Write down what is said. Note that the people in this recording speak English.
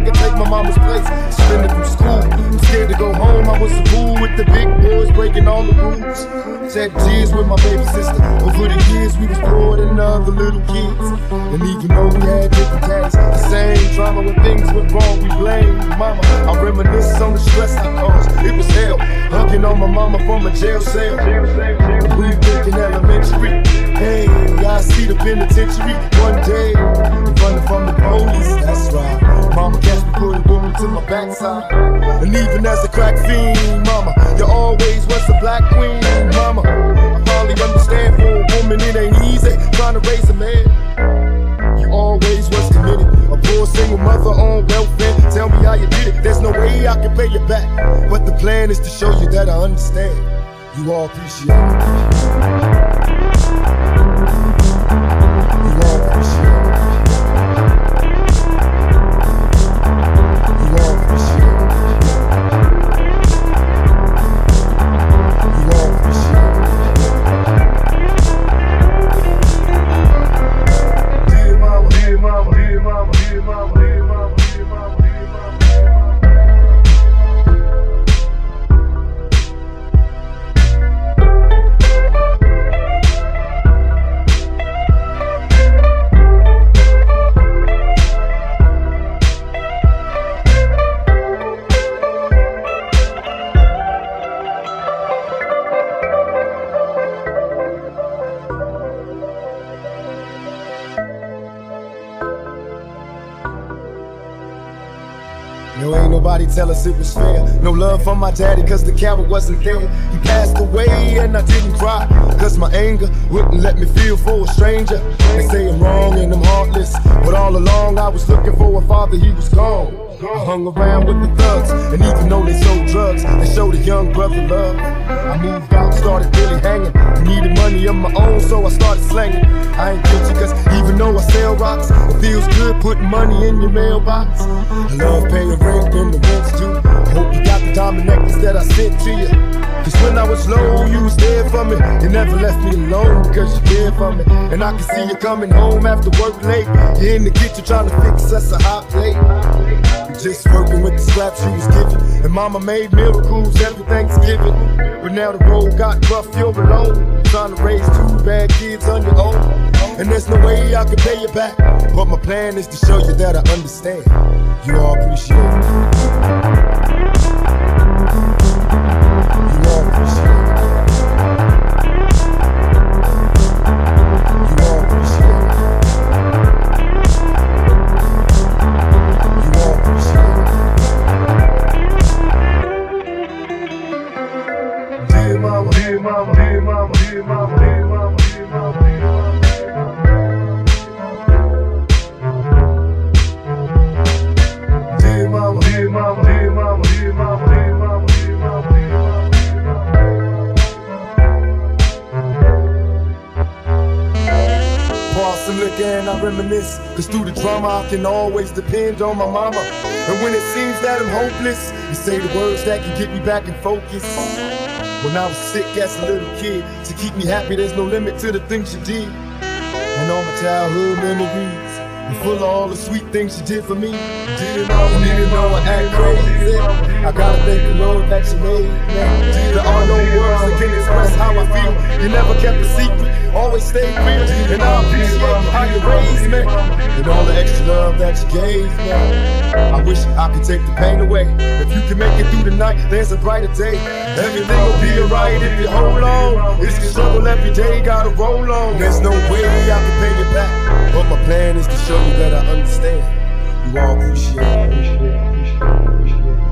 I could take my mama's place. She's been through school, I'm scared to go home. I was a fool with the big boys breaking all the rules. Check tears with my baby sister. Over the years we was poor than other little kids, and even though we had different dads, the same drama. When things went wrong, we blamed mama. I reminisce on the stress I caused. It was hell, hugging on my mama from a jail cell. We thinking elementary. Hey, I see the penitentiary one day, running from the police. That's right, mama catch me putting women to my backside. And even as a crack fiend, mama, you always was a black queen, mama. I hardly understand for a woman, it ain't easy trying to raise a man. You always was committed, a poor single mother on welfare. Tell me how you did it, there's no way I can pay you back. But the plan is to show you that I understand. You all appreciate it. No, ain't nobody tell us it was fair. No love for my daddy, cause the coward wasn't there. He passed away and I didn't cry, cause my anger wouldn't let me feel for a stranger. They say I'm wrong and I'm heartless, but all along I was looking for a father, he was gone. I hung around with the thugs, and even though they sold drugs, they showed a young brother love. I moved out, started really hanging. I needed money of my own, so I started slanging. I ain't guilty, cause even though I sell rocks, it feels good putting money in your mailbox. I love paying rent and the rent's due. I hope you got the diamond necklace that I sent to you, cause when I was low, you was there for me. You never left me alone, cause you cared for me. And I can see you coming home after work late. You're in the kitchen trying to fix us a hot plate. Just working with the scraps she was given, and mama made miracles every Thanksgiving. But now the road got rough, you're alone, trying to raise two bad kids on your own. And there's no way I can pay you back, but my plan is to show you that I understand. You all appreciate it. You all appreciate it. I reminisce, cause through the drama I can always depend on my mama. And when it seems that I'm hopeless, you say the words that can get me back in focus. When I was sick as a little kid, to keep me happy there's no limit to the things you did. And all my childhood memories were full of all the sweet things you did for me. Didn't know I act crazy. I gotta thank the Lord that you made me. There are no words that can express how I feel. You never kept a secret, always stay real, and I appreciate how you raised me, and all the extra love that you gave me. I wish I could take the pain away. If you can make it through the night, there's a brighter day. Everything will be alright if you hold on. It's the struggle every day, gotta roll on. There's no way I can pay you back, but my plan is to show you that I understand. You all appreciate it.